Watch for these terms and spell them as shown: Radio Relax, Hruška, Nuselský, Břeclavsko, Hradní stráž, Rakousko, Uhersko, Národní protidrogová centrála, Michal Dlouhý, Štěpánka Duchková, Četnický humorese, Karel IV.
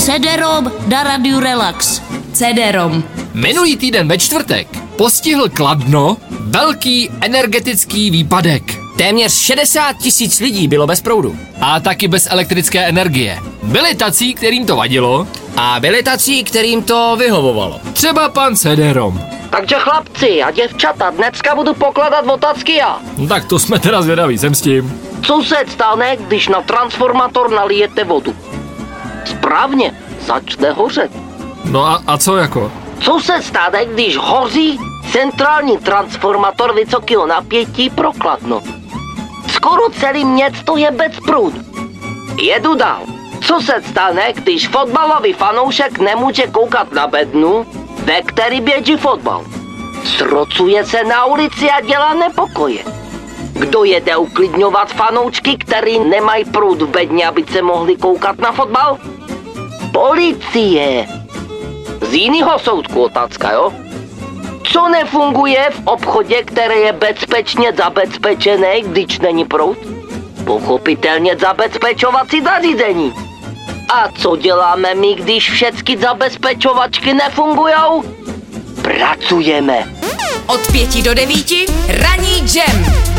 CD-ROM na Radio Relax. CD-ROM. Minulý týden ve čtvrtek postihl Kladno velký energetický výpadek. Téměř 60 000 lidí bylo bez proudu. A taky bez elektrické energie. Byli tací, kterým to vadilo. A byli tací, kterým to vyhovovalo. Třeba pan CD-ROM. Takže chlapci a děvčata, dneska budu pokládat otázky já. No tak to jsme teda zvědaví, jsem s tím. Co se stane, když na transformátor nalijete vodu? Správně, začne hořet. No a co jako? Co se stane, když hoří centrální transformátor vysokého napětí pro Kladno? Skoro celý město je bez proudu. Jedu dál. Co se stane, když fotbalový fanoušek nemůže koukat na bednu, ve který běží fotbal? Srocuje se na ulici a dělá nepokoje. Kdo jede uklidňovat fanoučky, který nemají proud v bedně, aby se mohli koukat na fotbal? Policie. Z jiného soudku otázka, jo? Co nefunguje v obchodě, který je bezpečně zabezpečený, když není proud? Pochopitelně zabezpečovací zařízení. A co děláme my, když všechny zabezpečovačky nefungujou? Pracujeme. Od 5 do 9 ranní džem.